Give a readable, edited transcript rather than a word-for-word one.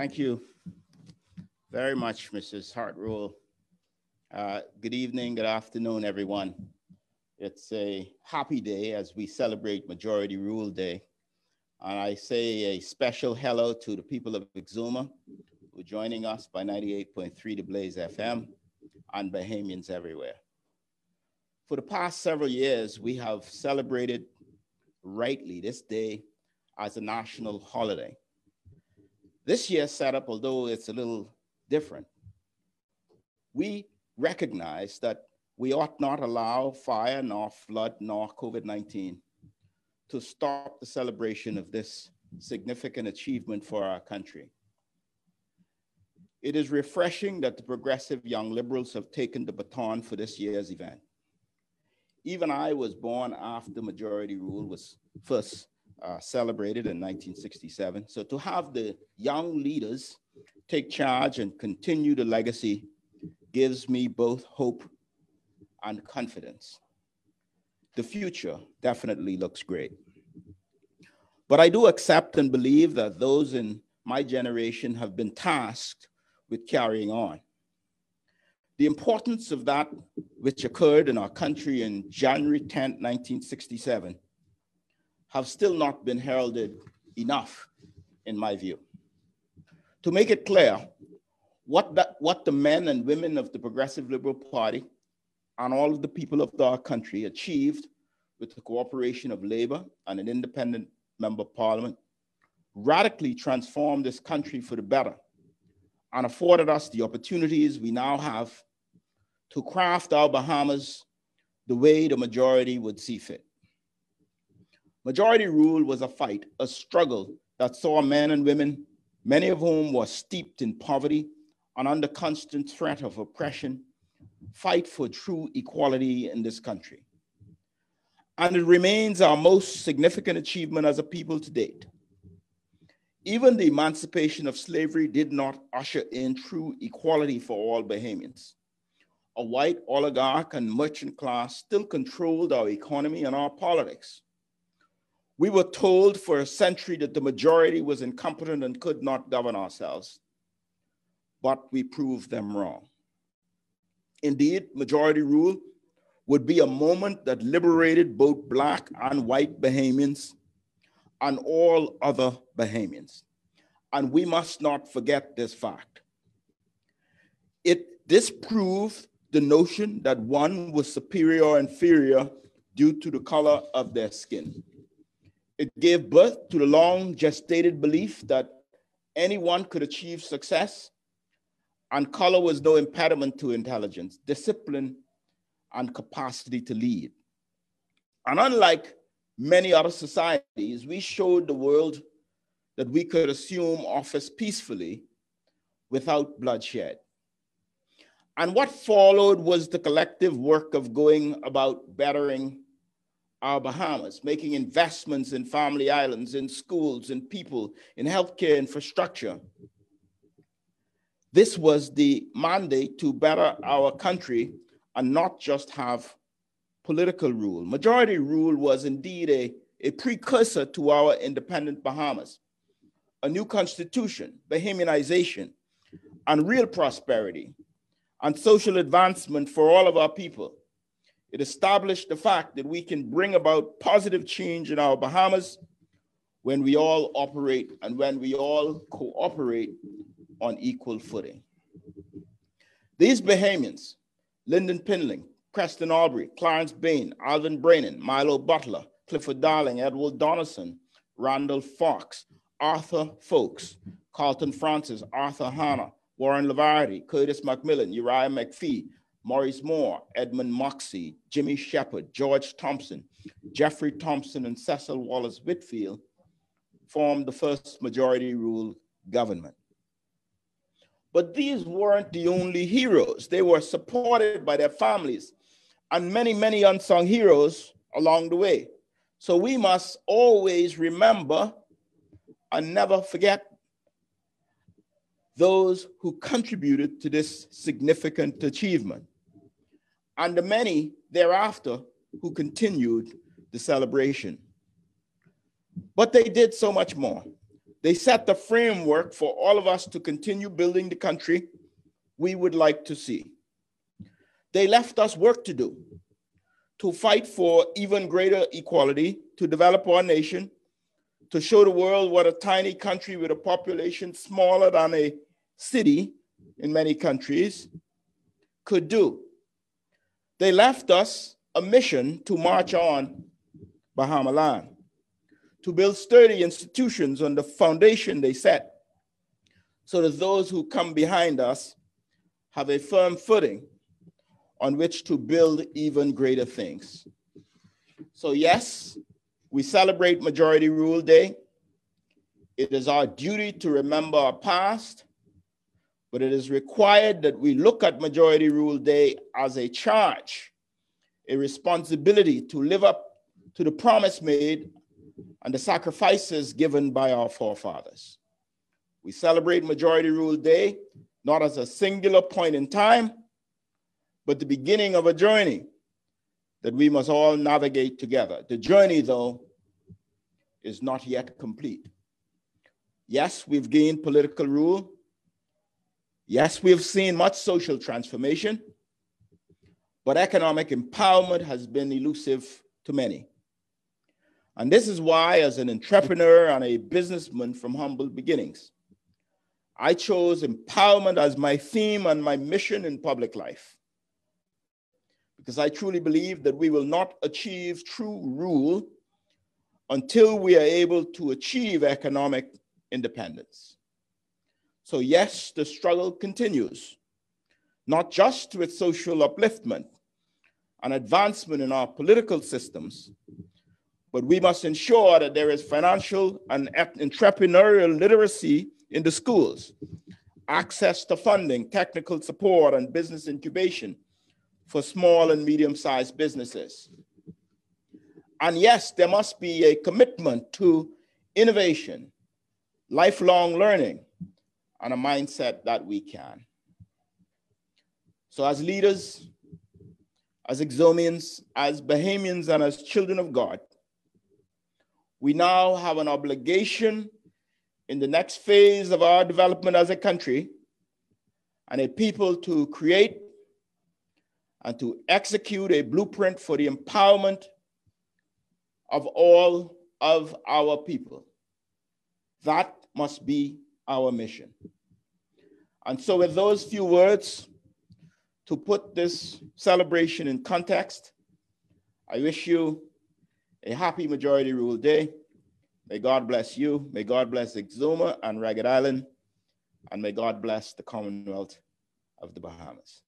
Thank you very much, Mrs. Hartrule. Good evening, good afternoon, everyone. It's a happy day as we celebrate Majority Rule Day. And I say a special hello to the people of Exuma who are joining us by 98.3 The Blaze FM and Bahamians everywhere. For the past several years, we have celebrated rightly this day as a national holiday. This year's setup, although it's a little different, we recognize that we ought not allow fire, nor flood, nor COVID-19 to stop the celebration of this significant achievement for our country. It is refreshing that the progressive young liberals have taken the baton for this year's event. Even I was born after majority rule was first celebrated in 1967. So to have the young leaders take charge and continue the legacy gives me both hope and confidence. The future definitely looks great. But I do accept and believe that those in my generation have been tasked with carrying on. The importance of that which occurred in our country in January 10, 1967 have still not been heralded enough, in my view. To make it clear, what the men and women of the Progressive Liberal Party and all of the people of our country achieved with the cooperation of labor and an independent member of parliament radically transformed this country for the better and afforded us the opportunities we now have to craft our Bahamas the way the majority would see fit. Majority rule was a fight, a struggle that saw men and women, many of whom were steeped in poverty and under constant threat of oppression, fight for true equality in this country. And it remains our most significant achievement as a people to date. Even the emancipation of slavery did not usher in true equality for all Bahamians. A white oligarch and merchant class still controlled our economy and our politics. We were told for a century that the majority was incompetent and could not govern ourselves, but we proved them wrong. Indeed, majority rule would be a moment that liberated both Black and white Bahamians and all other Bahamians. And we must not forget this fact. It disproved the notion that one was superior or inferior due to the color of their skin. It gave birth to the long gestated belief that anyone could achieve success, and color was no impediment to intelligence, discipline, and capacity to lead. And unlike many other societies, we showed the world that we could assume office peacefully without bloodshed. And what followed was the collective work of going about bettering our Bahamas, making investments in family islands, in schools, in people, in healthcare infrastructure. This was the mandate to better our country and not just have political rule. Majority rule was indeed a precursor to our independent Bahamas, a new constitution, Bahamianization, and real prosperity and social advancement for all of our people. It established the fact that we can bring about positive change in our Bahamas when we all operate and when we all cooperate on equal footing. These Bahamians, Lyndon Pindling, Preston Aubrey, Clarence Bain, Alvin Brennan, Milo Butler, Clifford Darling, Edward Donison, Randall Fox, Arthur Folks, Carlton Francis, Arthur Hanna, Warren Lavardi, Curtis McMillan, Uriah McPhee, Maurice Moore, Edmund Moxey, Jimmy Shepard, George Thompson, Jeffrey Thompson, and Cecil Wallace Whitfield formed the first majority rule government. But these weren't the only heroes. They were supported by their families and many, many unsung heroes along the way. So we must always remember and never forget those who contributed to this significant achievement, and the many thereafter who continued the celebration. But they did so much more. They set the framework for all of us to continue building the country we would like to see. They left us work to do, to fight for even greater equality, to develop our nation, to show the world what a tiny country with a population smaller than a city in many countries could do. They left us a mission to march on Bahamaland, to build sturdy institutions on the foundation they set, so that those who come behind us have a firm footing on which to build even greater things. So yes, we celebrate Majority Rule Day. It is our duty to remember our past, but it is required that we look at Majority Rule Day as a charge, a responsibility to live up to the promise made and the sacrifices given by our forefathers. We celebrate Majority Rule Day not as a singular point in time, but the beginning of a journey that we must all navigate together. The journey, though, is not yet complete. Yes, we've gained political rule. Yes, we have seen much social transformation, but economic empowerment has been elusive to many. And this is why, as an entrepreneur and a businessman from humble beginnings, I chose empowerment as my theme and my mission in public life, because I truly believe that we will not achieve true rule until we are able to achieve economic independence. So yes, the struggle continues, not just with social upliftment and advancement in our political systems, but we must ensure that there is financial and entrepreneurial literacy in the schools, access to funding, technical support, and business incubation for small and medium-sized businesses. And yes, there must be a commitment to innovation, lifelong learning, and a mindset that we can. So as leaders, as Exumians, as Bahamians, and as children of God, we now have an obligation in the next phase of our development as a country and a people to create and to execute a blueprint for the empowerment of all of our people. That must be our mission. And so with those few words, to put this celebration in context, I wish you a happy Majority Rule Day. May God bless you. May God bless Exuma and Ragged Island. And may God bless the Commonwealth of the Bahamas.